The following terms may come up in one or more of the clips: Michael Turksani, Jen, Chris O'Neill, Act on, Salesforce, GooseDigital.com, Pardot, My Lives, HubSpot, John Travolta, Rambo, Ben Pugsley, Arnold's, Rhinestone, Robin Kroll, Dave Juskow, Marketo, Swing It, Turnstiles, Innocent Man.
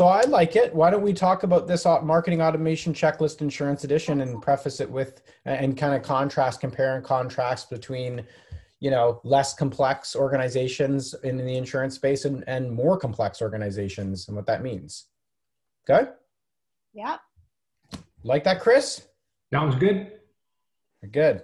So I like it. Why don't we talk about this marketing automation checklist insurance edition and preface it with, and kind of compare and contrast between, you know, less complex organizations in the insurance space and more complex organizations and what that means. Okay? Yeah. Like that, Chris? Sounds good. Good.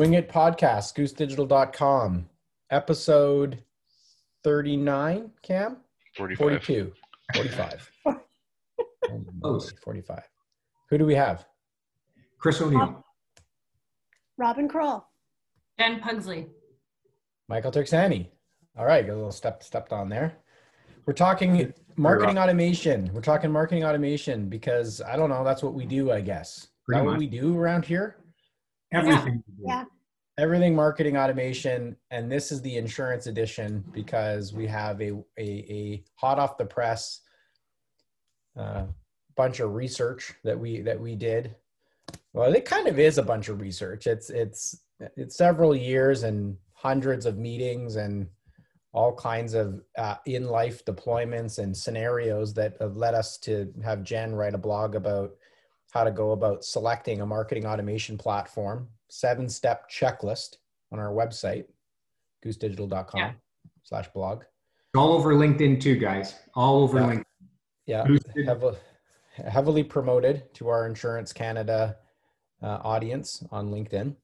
Swing It podcast, GooseDigital.com, episode 39, Cam? 45. Oh. 45. Who do we have? Chris O'Neill. Robin Kroll. Ben Pugsley. Michael Turksani. All right, got a little stepped on there. We're talking marketing automation. We're talking marketing automation because, I don't know, that's what we do, I guess. Pretty much. Is that what we do around here? Everything. Yeah. Everything marketing automation, and this is the insurance edition because we have a hot off the press bunch of research that we did. Well, it kind of is a bunch of research. It's several years and hundreds of meetings and all kinds of in-life deployments and scenarios that have led us to have Jen write a blog about how to go about selecting a marketing automation platform, 7-step checklist on our website, goosedigital.com/blog. All over LinkedIn too, guys. All over LinkedIn. Yeah, heavily promoted to our Insurance Canada audience on LinkedIn.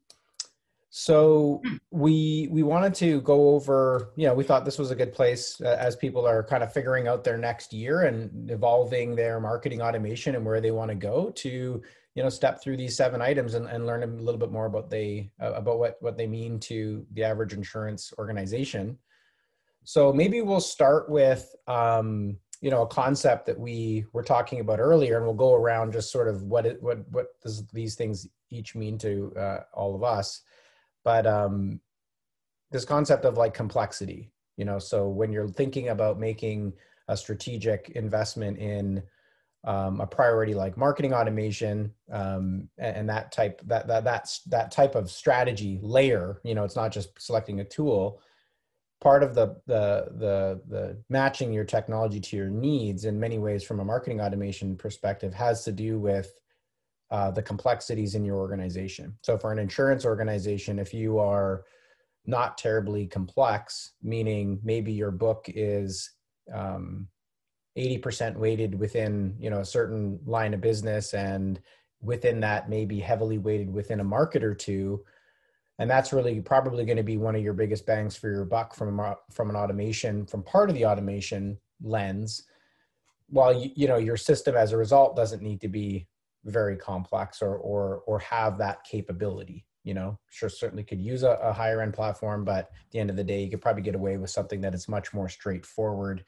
So we wanted to go over, you know, we thought this was a good place as people are kind of figuring out their next year and evolving their marketing automation and where they want to go to, you know, step through these 7 items and learn a little bit more about what they mean to the average insurance organization. So maybe we'll start with, you know, a concept that we were talking about earlier, and we'll go around just sort of what these things each mean to all of us. But this concept of like complexity, you know, so when you're thinking about making a strategic investment in a priority like marketing automation and that type of strategy layer, you know, it's not just selecting a tool. Part of the matching your technology to your needs in many ways from a marketing automation perspective has to do with the complexities in your organization. So for an insurance organization, if you are not terribly complex, meaning maybe your book is 80% weighted within, you know, a certain line of business, and within that maybe heavily weighted within a market or two, and that's really probably going to be one of your biggest bangs for your buck from part of the automation lens, while you know your system as a result doesn't need to be very complex or have that capability, you know. Sure, certainly could use a higher end platform, but at the end of the day, you could probably get away with something that is much more straightforward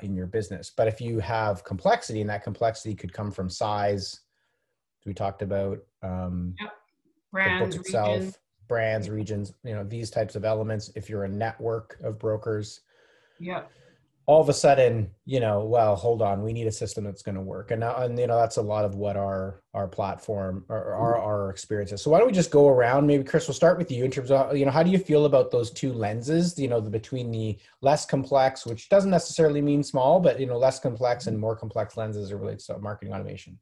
in your business. But if you have complexity, and that complexity could come from size, we talked about brands, the book itself, regions. Brands, regions, you know, these types of elements. If you're a network of brokers, yeah. All of a sudden, you know, well, hold on, we need a system that's going to work. And now, and you know, that's a lot of what our platform or our experience is. So why don't we just go around? Maybe Chris, we'll start with you in terms of, you know, how do you feel about those two lenses, you know, between the less complex, which doesn't necessarily mean small, but, you know, less complex and more complex lenses as it relates to marketing automation?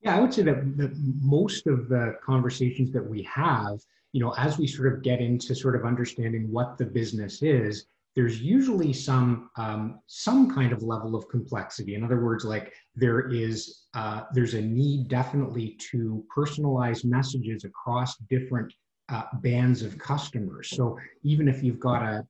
Yeah, I would say that most of the conversations that we have, you know, as we sort of get into sort of understanding what the business is, there's usually some kind of level of complexity. In other words, like there's a need definitely to personalize messages across different bands of customers. So even if you've got an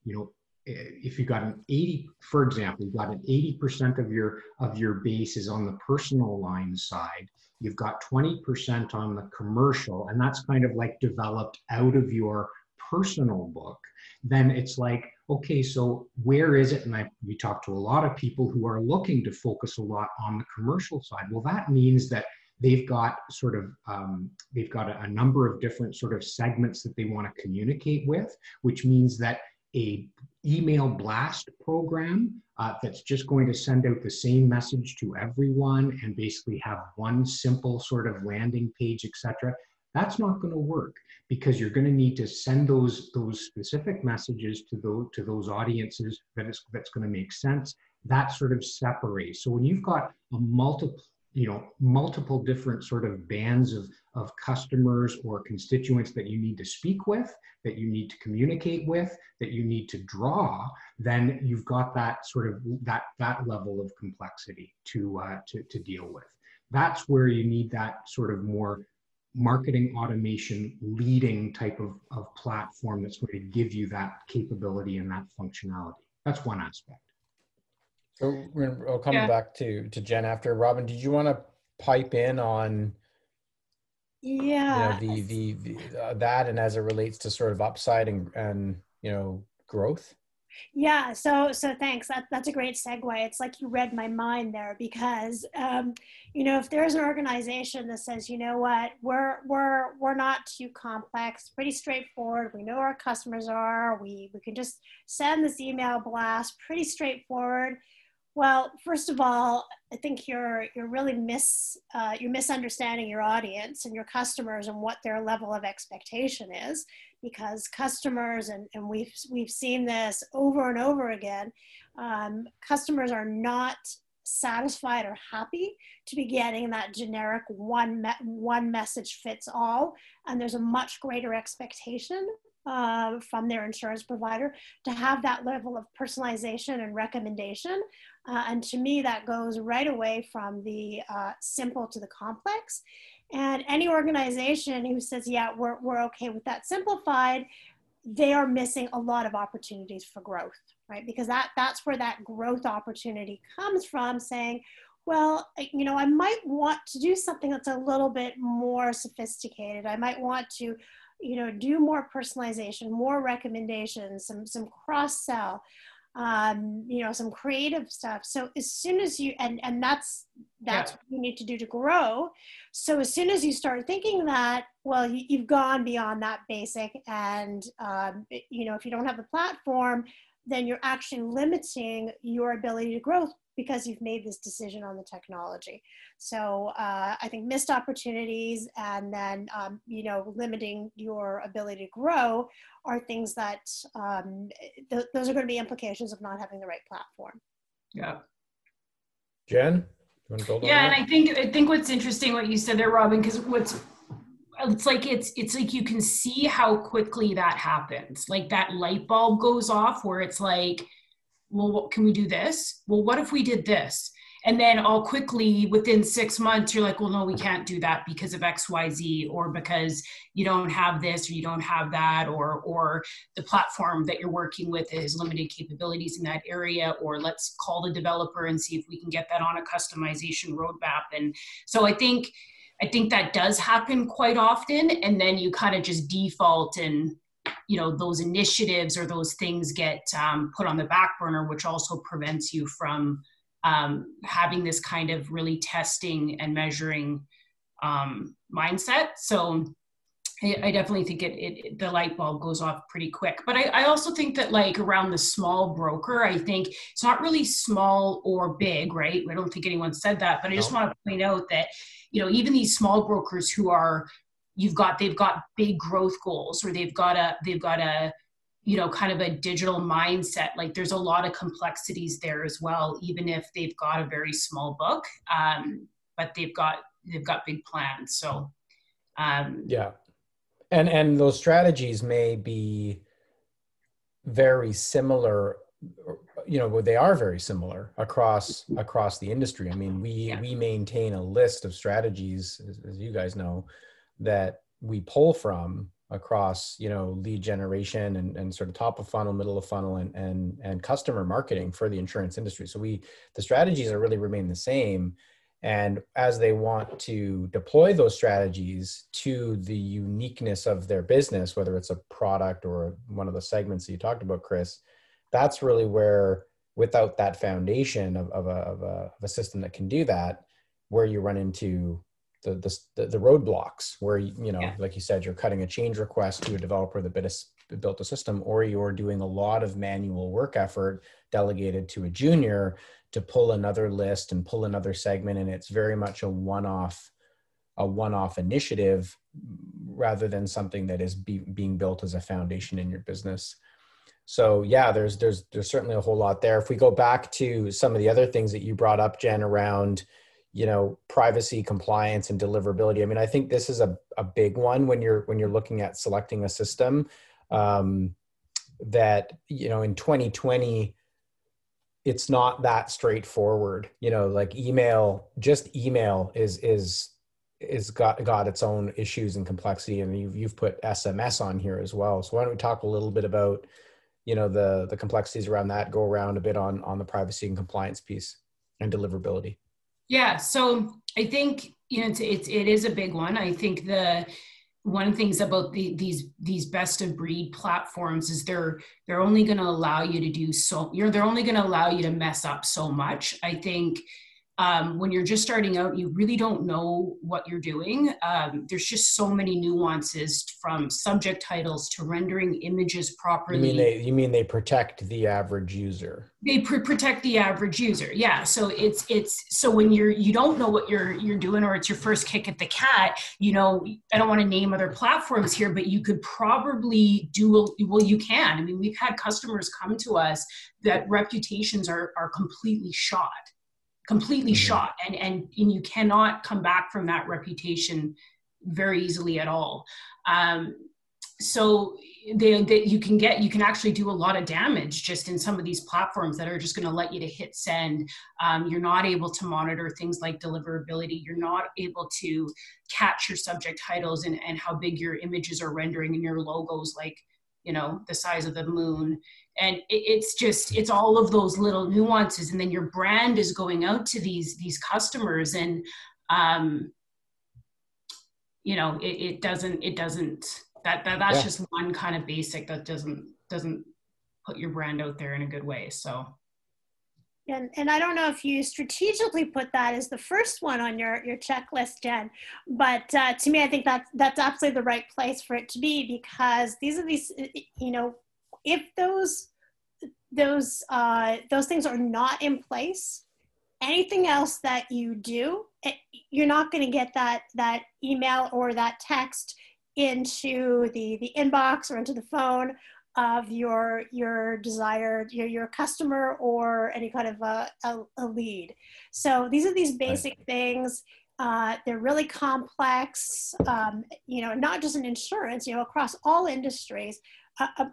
80% of your base is on the personal line side, you've got 20% on the commercial, and that's kind of like developed out of your personal book, then it's like, okay, so where is it? And we talk to a lot of people who are looking to focus a lot on the commercial side. Well, that means that they've got sort of, they've got a number of different sort of segments that they want to communicate with, which means that a email blast program that's just going to send out the same message to everyone and basically have one simple sort of landing page, etc. That's not going to work, because you're going to need to send those specific messages to those audiences that's going to make sense. That sort of separates. So when you've got a multiple different sort of bands of customers or constituents that you need to speak with, that you need to communicate with, that you need to draw, then you've got that sort of that level of complexity to deal with. That's where you need that sort of more marketing automation leading type of platform that's going to give you that capability and that functionality. That's one aspect. So I'll come back to Jen after. Robin, did you want to pipe in on the that, and as it relates to sort of upside and you know, growth? Yeah. So thanks. That's a great segue. It's like you read my mind there, because you know, if there's an organization that says, you know what, we're not too complex, pretty straightforward. We know where our customers are. We can just send this email blast, pretty straightforward. Well, first of all, I think you're really you're misunderstanding your audience and your customers and what their level of expectation is, because customers, and we've seen this over and over again, customers are not satisfied or happy to be getting that generic one message fits all, and there's a much greater expectation from their insurance provider to have that level of personalization and recommendation. And to me, that goes right away from the simple to the complex. And any organization who says, yeah, we're okay with that simplified, they are missing a lot of opportunities for growth, right? Because that's where that growth opportunity comes from, saying, well, you know, I might want to do something that's a little bit more sophisticated. I might want to, you know, do more personalization, more recommendations, some cross-sell, you know, some creative stuff. So as soon as you, and that's what you need to do to grow. So as soon as you start thinking that, well, you've gone beyond that basic. And, you know, if you don't have the platform, then you're actually limiting your ability to grow, because you've made this decision on the technology. So I think missed opportunities, and then, you know, limiting your ability to grow are things that, those are going to be implications of not having the right platform. Yeah. Jen, you want to build on that? And I think what's interesting, what you said there, Robin, because it's like you can see how quickly that happens. Like that light bulb goes off where it's like, well, what, can we do this? Well, what if we did this? And then all quickly within 6 months, you're like, well, no, we can't do that because of X, Y, Z, or because you don't have this, or you don't have that, or the platform that you're working with is limited capabilities in that area, or let's call the developer and see if we can get that on a customization roadmap. And so I think that does happen quite often. And then you kind of just default, and you know, those initiatives or those things get put on the back burner, which also prevents you from having this kind of really testing and measuring mindset. So I definitely think the light bulb goes off pretty quick. But I also think that, like, around the small broker, I think it's not really small or big, right? I don't think anyone said that, but I just want to point out that, you know, even these small brokers who are, they've got big growth goals, or they've got a, you know, kind of a digital mindset. Like there's a lot of complexities there as well, even if they've got a very small book, but they've got big plans. So, yeah. And those strategies may be very similar, you know, they are very similar across the industry. I mean, we maintain a list of strategies, as you guys know, that we pull from across, you know, lead generation and sort of top of funnel, middle of funnel, and customer marketing for the insurance industry. So the strategies are really remain the same. And as they want to deploy those strategies to the uniqueness of their business, whether it's a product or one of the segments that you talked about, Chris, that's really where, without that foundation of a system that can do that, where you run into the roadblocks where, you know, like you said, you're cutting a change request to a developer that built a system, or you're doing a lot of manual work effort delegated to a junior to pull another list and pull another segment. And it's very much a one-off initiative rather than something that is being built as a foundation in your business. So yeah, there's certainly a whole lot there. If we go back to some of the other things that you brought up, Jen, around, you know, privacy, compliance, and deliverability. I mean, I think this is a big one when you're looking at selecting a system, that, you know, in 2020, it's not that straightforward. You know, like email is got its own issues and complexity, and you've put SMS on here as well. So why don't we talk a little bit about, you know, the complexities around that, go around a bit on the privacy and compliance piece and deliverability. Yeah, so I think, you know, it is a big one. I think one of the things about these best of breed platforms is they're only going to allow you to do so. They're only going to allow you to mess up so much. I think when you're just starting out, you really don't know what you're doing. There's just so many nuances, from subject titles to rendering images properly. You mean they protect the average user? They protect the average user. Yeah. So so when you don't know what you're doing, or it's your first kick at the cat, you know, I don't want to name other platforms here, but you could probably you can. I mean, we've had customers come to us that reputations are completely shot. And you cannot come back from that reputation very easily at all. So you can actually do a lot of damage just in some of these platforms that are just going to let you to hit send. You're not able to monitor things like deliverability. You're not able to catch your subject titles and how big your images are rendering and your logos, like, you know, the size of the moon. And it's all of those little nuances. And then your brand is going out to these customers, and, you know, that's just one kind of basic that doesn't put your brand out there in a good way. So. And I don't know if you strategically put that as the first one on your checklist, Jen, but to me, I think that's absolutely the right place for it to be, because these, you know, if those things are not in place, anything else that you do, you're not going to get that email or that text into the inbox or into the phone of your desired, your customer, or any kind of a lead. So these are these basic things. They're really complex, you know, not just in insurance, you know, across all industries.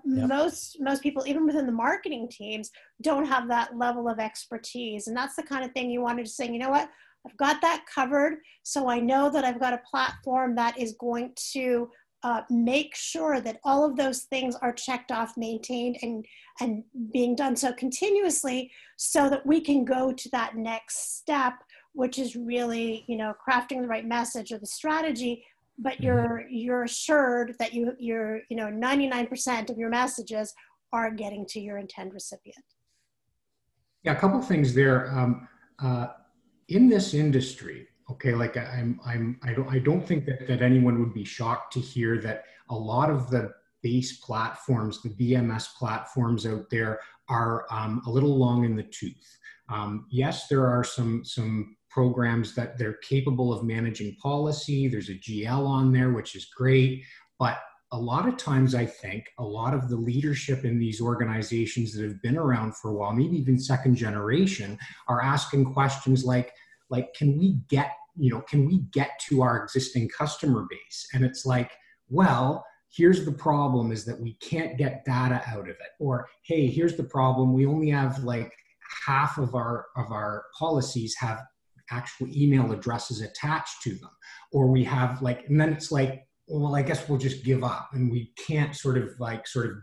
Most people, even within the marketing teams, don't have that level of expertise. And that's the kind of thing you want to say, you know what, I've got that covered. So I know that I've got a platform that is going to make sure that all of those things are checked off, maintained, and being done so continuously, so that we can go to that next step, which is really, you know, crafting the right message or the strategy. But you're assured that you're you know, 99% of your messages are getting to your intended recipient. Yeah, a couple things there. In this industry, okay, like I don't think that anyone would be shocked to hear that a lot of the base platforms, the VMS platforms out there, are a little long in the tooth. Yes, there are some programs that they're capable of managing policy. There's a GL on there, which is great. But a lot of times, I think a lot of the leadership in these organizations that have been around for a while, maybe even second generation, are asking questions like, can we get to our existing customer base? And it's like, well, here's the problem is that we can't get data out of it. Or, hey, here's the problem. We only have like half of our policies have actual email addresses attached to them. Or we have like, and then it's like, well, I guess we'll just give up, and we can't sort of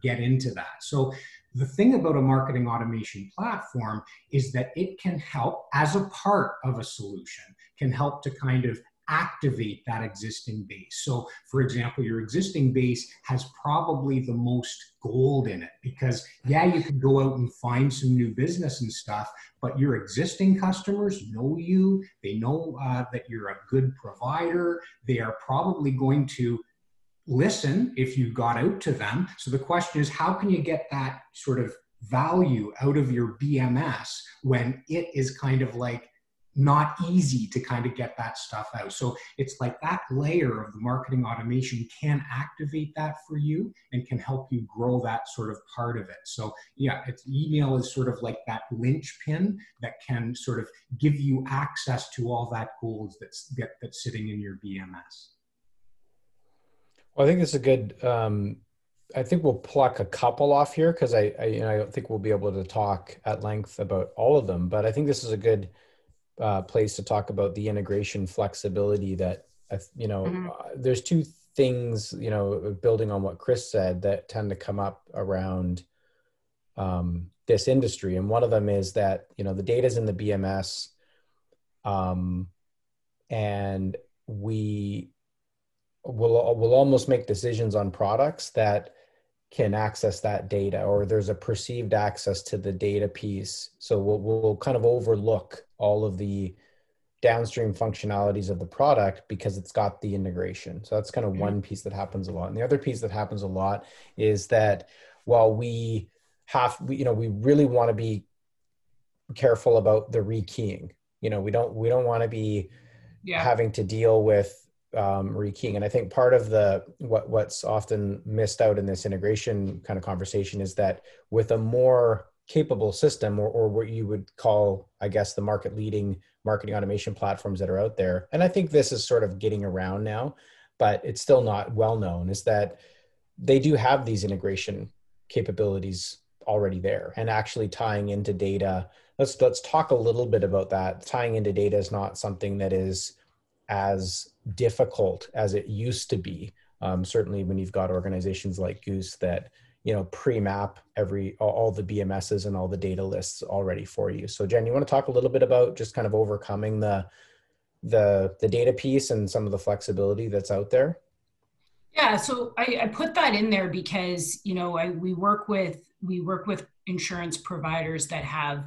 get into that. So the thing about a marketing automation platform is that it can help, as a part of a solution, can help to kind of activate that existing base. So for example, your existing base has probably the most gold in it, because yeah, you can go out and find some new business and stuff, but your existing customers know you, they know that you're a good provider, they are probably going to listen if you got out to them. So the question is, how can you get that sort of value out of your BMS when it is kind of like not easy to kind of get that stuff out? So it's like that layer of the marketing automation can activate that for you and can help you grow that sort of part of it. So yeah, it's email is sort of like that linchpin that can sort of give you access to all that gold that's sitting in your BMS. Well, I think it's a good, I think we'll pluck a couple off here, because I don't think we'll be able to talk at length about all of them, but I think this is a good place to talk about the integration flexibility that, you know, there's two things, you know, building on what Chris said, that tend to come up around this industry. And one of them is that, you know, the data's in the BMS and we will almost make decisions on products that can access that data, or there's a perceived access to the data piece. So we'll kind of overlook all of the downstream functionalities of the product because it's got the integration. So that's kind of one piece that happens a lot. And the other piece that happens a lot is that while we have, you know, we really want to be careful about the rekeying. You know, we don't want to be having to deal with rekeying. And I think part of the, what's often missed out in this integration kind of conversation is that with a more capable system, or what you would call, I guess, the market leading marketing automation platforms that are out there. And I think this is sort of getting around now, but it's still not well known, is that they do have these integration capabilities already there, and actually tying into data. Let's talk a little bit about that. Tying into data is not something that is as difficult as it used to be. Certainly when you've got organizations like Goose that, you know, pre-map all the BMSs and all the data lists already for you. So Jen, you want to talk a little bit about just kind of overcoming the data piece and some of the flexibility that's out there? Yeah, so I put that in there because, you know, we work with insurance providers that have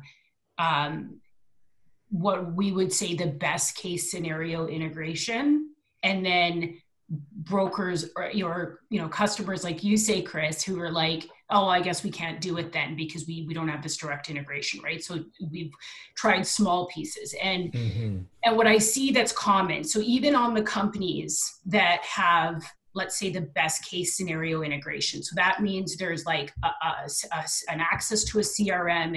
what we would say the best case scenario integration, and then brokers or your, you know, customers like you say, Chris, who are like, oh, I guess we can't do it then because we don't have this direct integration, right? So we've tried small pieces, and and what I see that's common. So even on the companies that have, let's say, the best case scenario integration, so that means there's like an access to a CRM.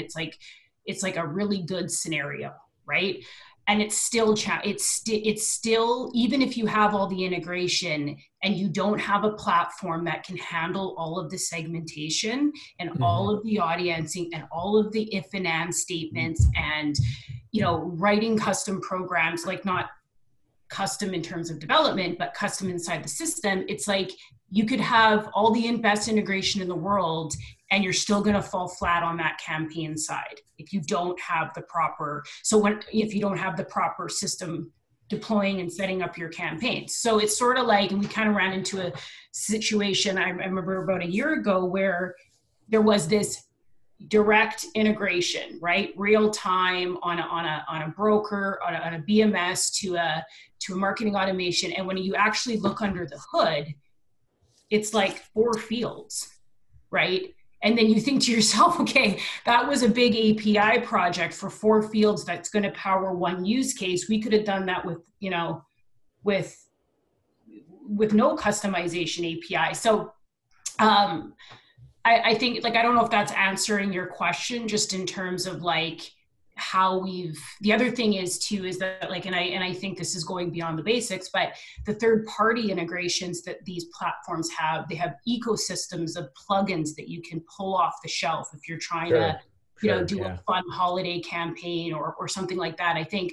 It's like a really good scenario, right? And it's still, even if you have all the integration and you don't have a platform that can handle all of the segmentation and all of the audiencing and all of the if and and statements and, you know, writing custom programs, like not custom in terms of development, but custom inside the system, it's like you could have all the best integration in the world and you're still going to fall flat on that campaign side if you don't have the proper, if you don't have the proper system deploying and setting up your campaigns. So it's sort of like, and we kind of ran into a situation, I remember about a year ago, where there was this direct integration, right? Real time on a broker, on a BMS to a marketing automation. And when you actually look under the hood, it's like 4 fields, right? And then you think to yourself, okay, that was a big API project for 4 fields that's going to power 1 use case. We could have done that with, you know, with no customization API. So I think, like, I don't know if that's answering your question, just in terms of like how we've, the other thing is too, is that like, and I think this is going beyond the basics, but the third party integrations that these platforms have, they have ecosystems of plugins that you can pull off the shelf if you're trying to, you know, do a fun holiday campaign or something like that. I think,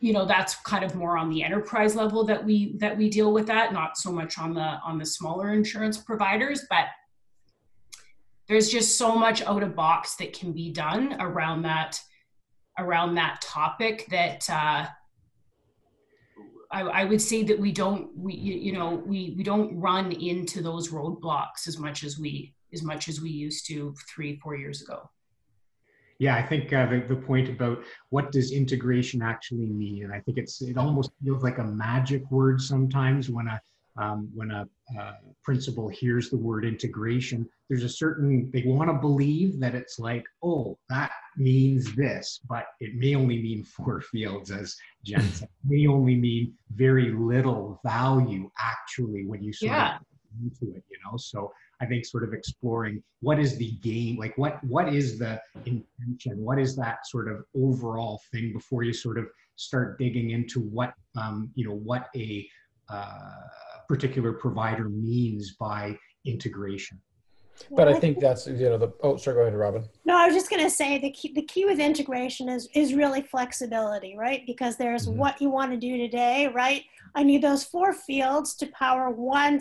you know, that's kind of more on the enterprise level that we deal with that, not so much on the smaller insurance providers, but there's just so much out of box that can be done around that topic that I would say that we don't run into those roadblocks as much as we used to 3-4 years ago. Yeah, I think the point about what does integration actually mean, and I think it almost feels like a magic word sometimes when a principal hears the word integration. There's a certain, they want to believe that it's like, oh, that means this, but it may only mean 4 fields, as Jen said. It may only mean very little value actually when you sort of get into it, you know. So I think sort of exploring what is the game, like what is the intention, what is that sort of overall thing before you sort of start digging into what a particular provider means by integration. But I think that's, go ahead, Robin. No, I was just going to say the key with integration is really flexibility, right? Because there's what you want to do today, right? I need those 4 fields to power one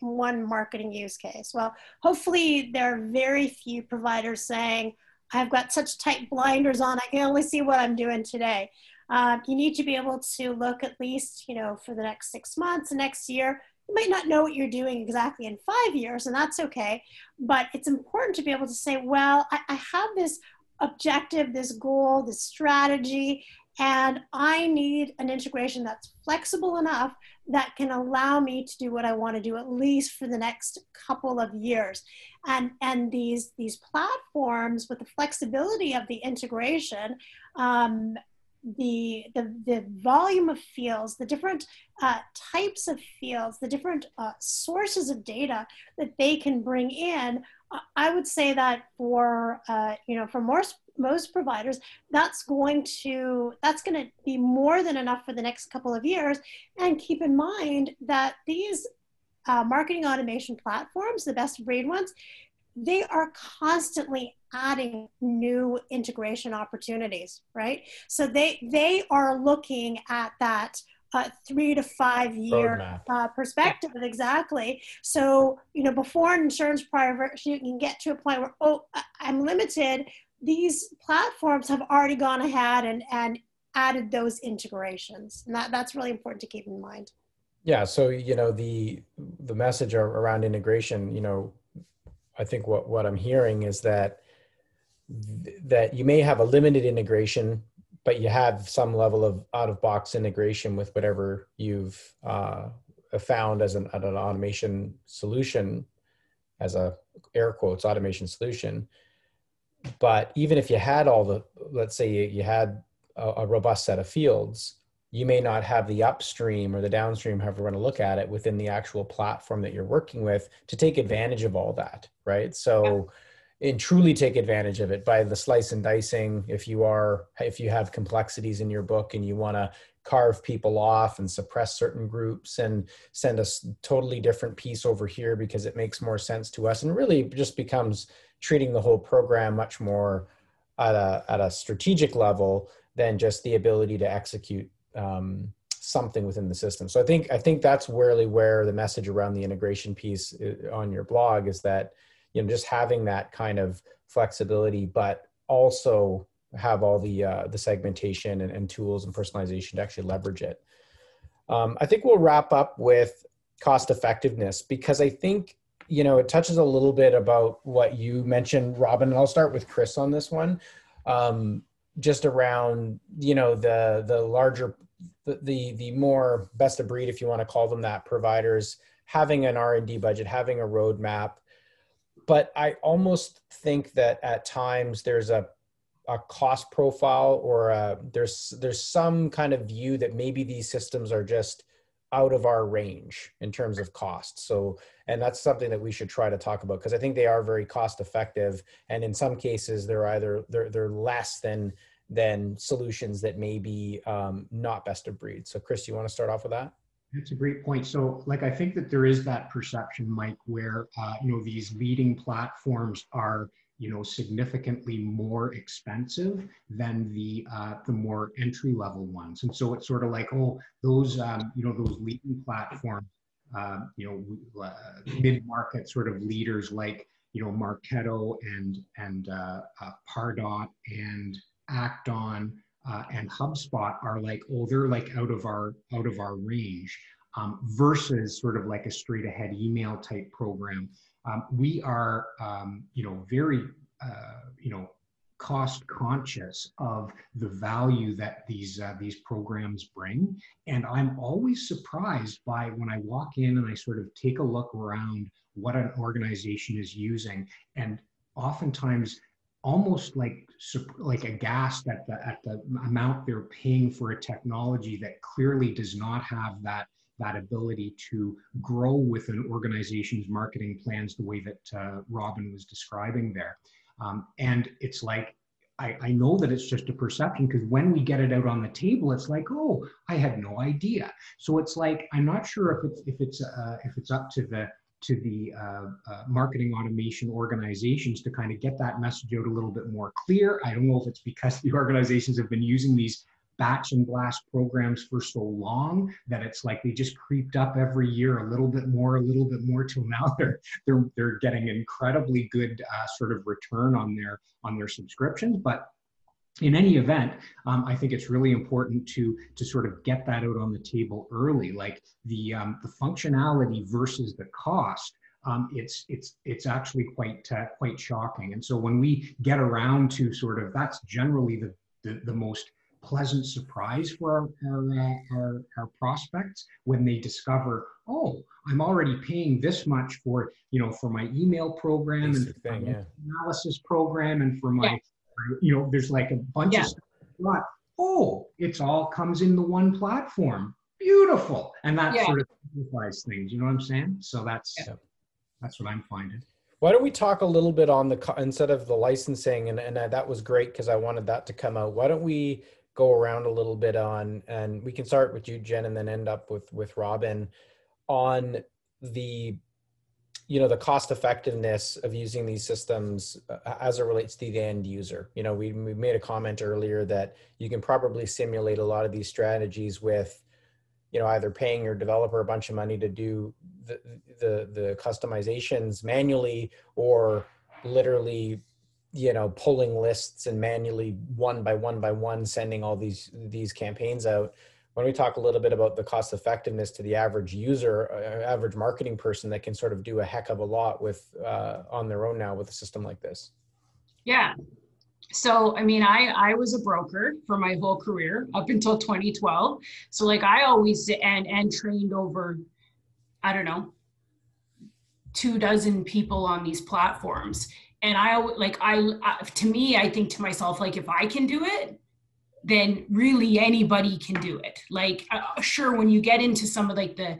marketing use case. Well, hopefully there are very few providers saying, I've got such tight blinders on, I can only see what I'm doing today. You need to be able to look at least, for the next 6 months, next year. You might not know what you're doing exactly in 5 years, and that's okay. But it's important to be able to say, well, I have this objective, this goal, this strategy, and I need an integration that's flexible enough that can allow me to do what I want to do, at least for the next couple of years. And these platforms with the flexibility of the integration, the volume of fields, the different types of fields, the different sources of data that they can bring in, I would say that for most providers, that's going to be more than enough for the next couple of years. And keep in mind that these marketing automation platforms, the best of breed ones, they are constantly adding new integration opportunities, right? So they are looking at that 3 to 5 year perspective, exactly. So, before an insurance provider can get to a point where, oh, I'm limited, these platforms have already gone ahead and added those integrations. And that's really important to keep in mind. Yeah, so, the message around integration, I think what I'm hearing is that you may have a limited integration, but you have some level of out-of-box integration with whatever you've found as an automation solution, as a air quotes automation solution. But even if you had let's say you had a robust set of fields, you may not have the upstream or the downstream, however you want to look at it, within the actual platform that you're working with to take advantage of all that, right? So, and truly take advantage of it by the slice and dicing. If you have complexities in your book and you want to carve people off and suppress certain groups and send a totally different piece over here because it makes more sense to us, and really just becomes treating the whole program much more at a strategic level than just the ability to execute something within the system. So I think that's really where the message around the integration piece on your blog is, that just having that kind of flexibility, but also have all the segmentation and tools and personalization to actually leverage it. I think we'll wrap up with cost effectiveness, because I think it touches a little bit about what you mentioned, Robin, and I'll start with Chris on this one. Just around the larger, the more best of breed, if you want to call them that, providers having an R&D budget, having a roadmap. But I almost think that at times there's a cost profile, or there's some kind of view that maybe these systems are just out of our range in terms of cost. So, and that's something that we should try to talk about, because I think they are very cost effective. And in some cases, they're less than solutions that may be not best of breed. So Chris, you want to start off with that? That's a great point. So, I think that there is that perception, Mike, where, these leading platforms are, significantly more expensive than the more entry-level ones. And so it's sort of like, oh, those leading platforms, mid-market sort of leaders like, Marketo and Pardot and Act on, and HubSpot are like, oh, they're like out of our range, versus sort of like a straight ahead email type program. We are, very, cost conscious of the value that these programs bring. And I'm always surprised by when I walk in and I sort of take a look around what an organization is using, and oftentimes almost like aghast at the amount they're paying for a technology that clearly does not have that ability to grow with an organization's marketing plans the way that Robin was describing there. And it's like, I know that it's just a perception, because when we get it out on the table, it's like, oh, I had no idea. So it's like, I'm not sure if it's up to the marketing automation organizations to kind of get that message out a little bit more clear. I don't know if it's because the organizations have been using these batch and blast programs for so long that it's like they just creeped up every year a little bit more till now they're getting incredibly good sort of return on their subscriptions. But in any event, I think it's really important to sort of get that out on the table early, like the functionality versus the cost. It's actually quite shocking. And so when we get around to sort of, that's generally the most pleasant surprise for our prospects, when they discover, oh, I'm already paying this much for, for my email program analysis program, and for my, there's like a bunch of stuff. But, oh, it's all comes in the one platform. Beautiful. And that sort of simplifies things, you know what I'm saying? So that's what I'm finding. Why don't we talk a little bit on the, instead of the licensing, and that was great because I wanted that to come out. Why don't we go around a little bit on, and we can start with you, Jen, and then end up with Robin on the, the cost effectiveness of using these systems as it relates to the end user. We made a comment earlier that you can probably simulate a lot of these strategies with, either paying your developer a bunch of money to do the customizations manually, or literally, pulling lists and manually one by one, sending all these campaigns out. When we talk a little bit about the cost effectiveness to the average user, average marketing person that can sort of do a heck of a lot with on their own now with a system like this. Yeah. So, I was a broker for my whole career up until 2012. So like I always, and trained over, I don't know, 24 people on these platforms. And to me, I think to myself, like, if I can do it, then really anybody can do it. Like, sure, when you get into some of like the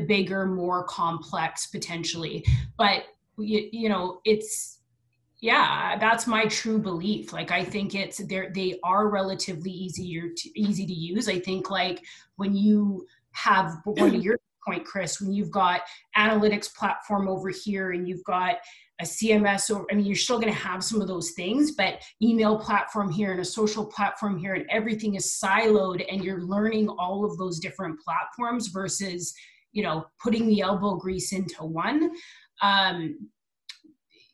bigger, more complex potentially, but it's, that's my true belief. Like, I think they are relatively easy to use. I think like when you have one of your point, Chris, when you've got analytics platform over here and you've got a CMS over, you're still going to have some of those things, but email platform here and a social platform here, and everything is siloed, and you're learning all of those different platforms versus, putting the elbow grease into one. They're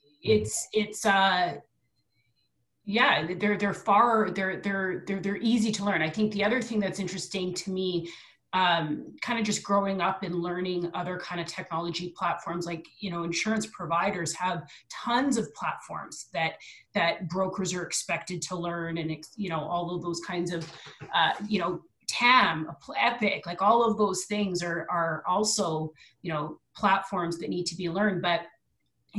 easy to learn. I think the other thing that's interesting to me, kind of just growing up and learning other kind of technology platforms, like, insurance providers have tons of platforms that brokers are expected to learn, and, all of those kinds of, TAM, Epic, like all of those things are also, platforms that need to be learned. But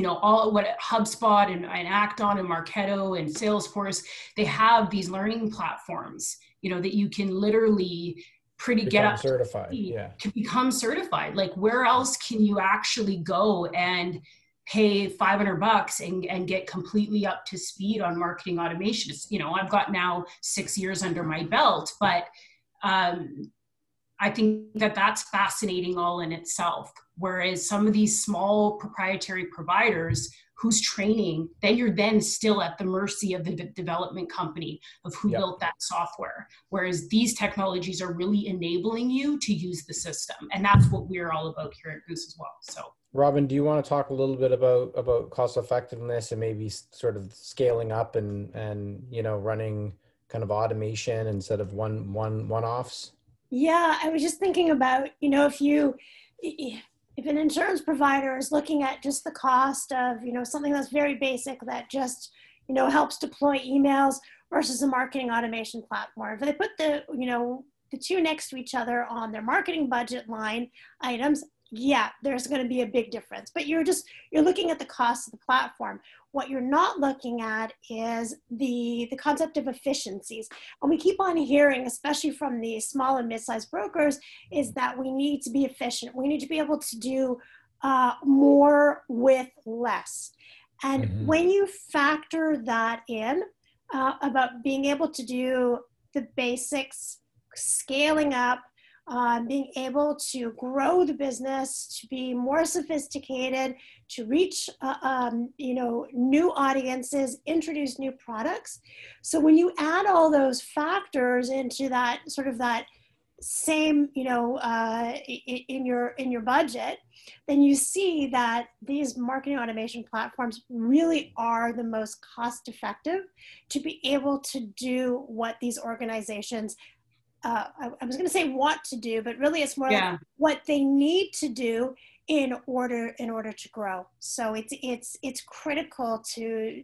all what HubSpot and Act on and Marketo and Salesforce, they have these learning platforms, that you can literally become certified. Like, where else can you actually go and pay $500 and get completely up to speed on marketing automation? I've got now 6 years under my belt, but I think that's fascinating all in itself. Whereas some of these small proprietary providers who's training, then you're then still at the mercy of the development company of who built that software. Whereas these technologies are really enabling you to use the system. And that's what we're all about here at Goose as well. So Robin, do you want to talk a little bit about cost effectiveness and maybe sort of scaling up and running kind of automation instead of one-offs? Yeah, I was just thinking about, you know, if an insurance provider is looking at just the cost of, you know, something that's very basic that just, you know, helps deploy emails versus a marketing automation platform. If they put the, you know, the two next to each other on their marketing budget line items, yeah, there's going to be a big difference. But you're looking at the cost of the platform. What you're not looking at is the concept of efficiencies. And we keep on hearing, especially from the small and mid-sized brokers, is that we need to be efficient. We need to be able to do more with less. And when you factor that in, about being able to do the basics, scaling up, being able to grow the business, to be more sophisticated, to reach you know, new audiences, introduce new products. So when you add all those factors into that sort of that same, you know, in your budget, then you see that these marketing automation platforms really are the most cost effective to be able to do what these organizations I was going to say want to do, but really it's more like what they need to do in order to grow. So it's critical to,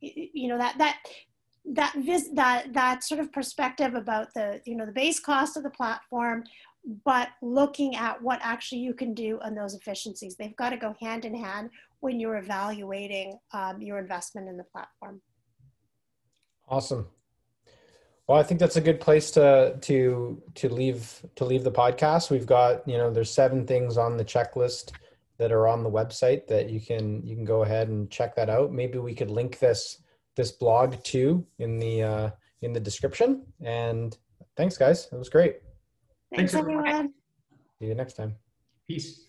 you know, that sort of perspective about the, you know, the base cost of the platform, but looking at what actually you can do on those efficiencies. They've got to go hand in hand when you're evaluating your investment in the platform. Awesome. Well, I think that's a good place to leave the podcast. We've got, you know, there's 7 things on the checklist that are on the website that you can go ahead and check that out. Maybe we could link this blog too in the description. And thanks, guys. It was great. Thanks everyone. See you next time. Peace.